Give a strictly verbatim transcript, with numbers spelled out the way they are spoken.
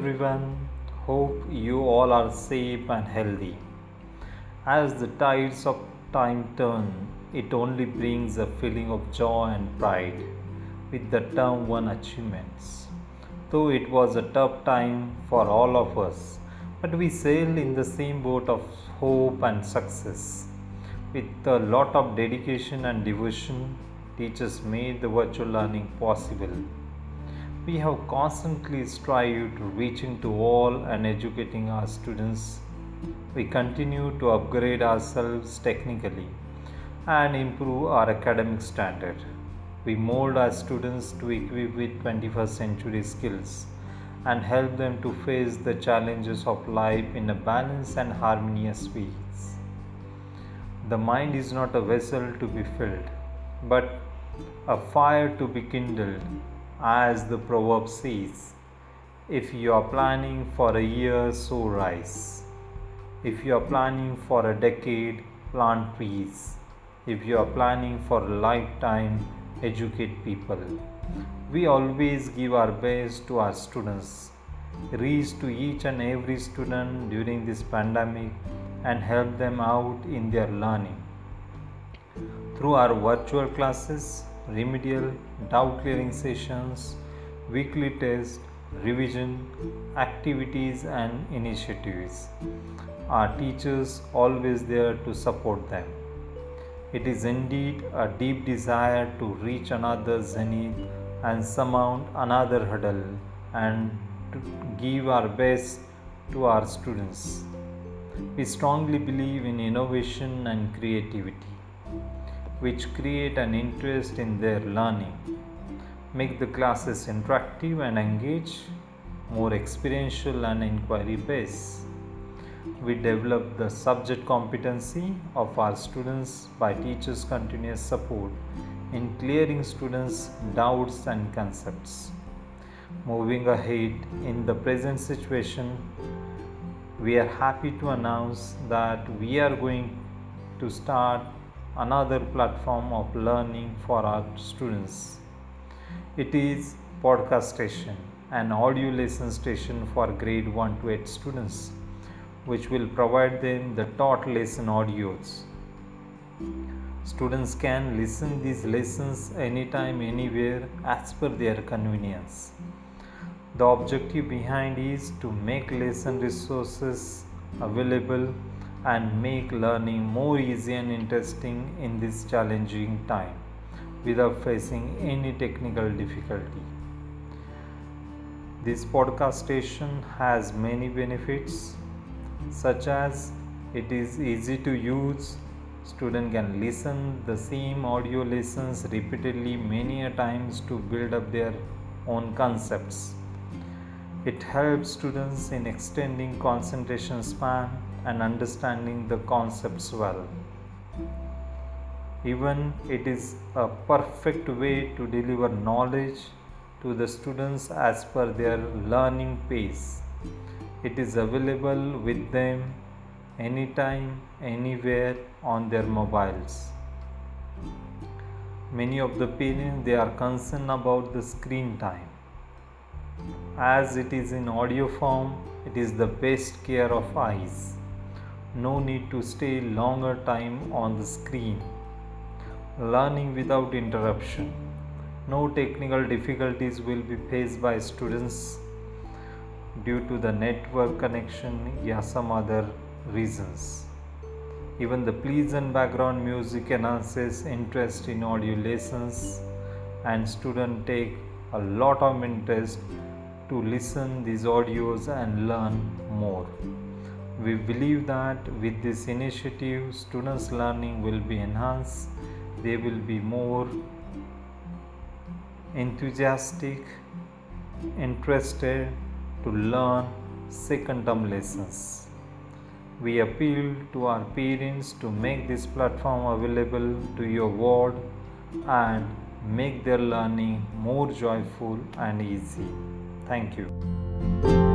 everyone, hope you all are safe and healthy. As the tides of time turn, it only brings a feeling of joy and pride with the term one achievements. Though it was a tough time for all of us, but we sail in the same boat of hope and success. With a lot of dedication and devotion, teachers made the virtual learning possible. We have constantly strived to reaching to all and educating our students. We continue to upgrade ourselves technically and improve our academic standard. We mold our students to equip with twenty-first century skills and help them to face the challenges of life in a balanced and harmonious way. The mind is not a vessel to be filled, but a fire to be kindled, as the proverb says. If you are planning for a year, sow rice. If you are planning for a decade, plant trees. If you are planning for a lifetime, educate people. We always give our best to our students, reach to each and every student during this pandemic, and help them out in their learning. Through our virtual classes, remedial, doubt clearing sessions, weekly tests, revision, activities and initiatives, our teachers always there to support them. It is indeed a deep desire to reach another zenith and surmount another hurdle and to give our best to our students. We strongly believe in innovation and creativity, which create an interest in their learning, make the classes interactive and engage, more experiential and inquiry-based. We develop the subject competency of our students by teachers' continuous support in clearing students' doubts and concepts. Moving ahead in the present situation, we are happy to announce that we are going to start another platform of learning for our students. It is podcast station, an audio lesson station for grade one to eight students, which will provide them the taught lesson audios. Students can listen these lessons anytime, anywhere, as per their convenience. The objective behind is to make lesson resources available and make learning more easy and interesting in this challenging time without facing any technical difficulty. This podcast station has many benefits, such as it is easy to use. Student can listen the same audio lessons repeatedly many a times to build up their own concepts. It helps students in extending concentration span and understanding the concepts well. Even it is a perfect way to deliver knowledge to the students as per their learning pace. It is available with them anytime, anywhere on their mobiles. Many of the parents, they are concerned about the screen time. As it is in audio form, it is the best care of eyes. No need to stay longer time on the screen. Learning without interruption. No technical difficulties will be faced by students due to the network connection or some other reasons. Even the pleasant background music enhances interest in audio lessons, and students take a lot of interest to listen these audios and learn more. We believe that with this initiative, students' learning will be enhanced, they will be more enthusiastic, interested to learn second term lessons. We appeal to our parents to make this platform available to your ward and make their learning more joyful and easy. Thank you.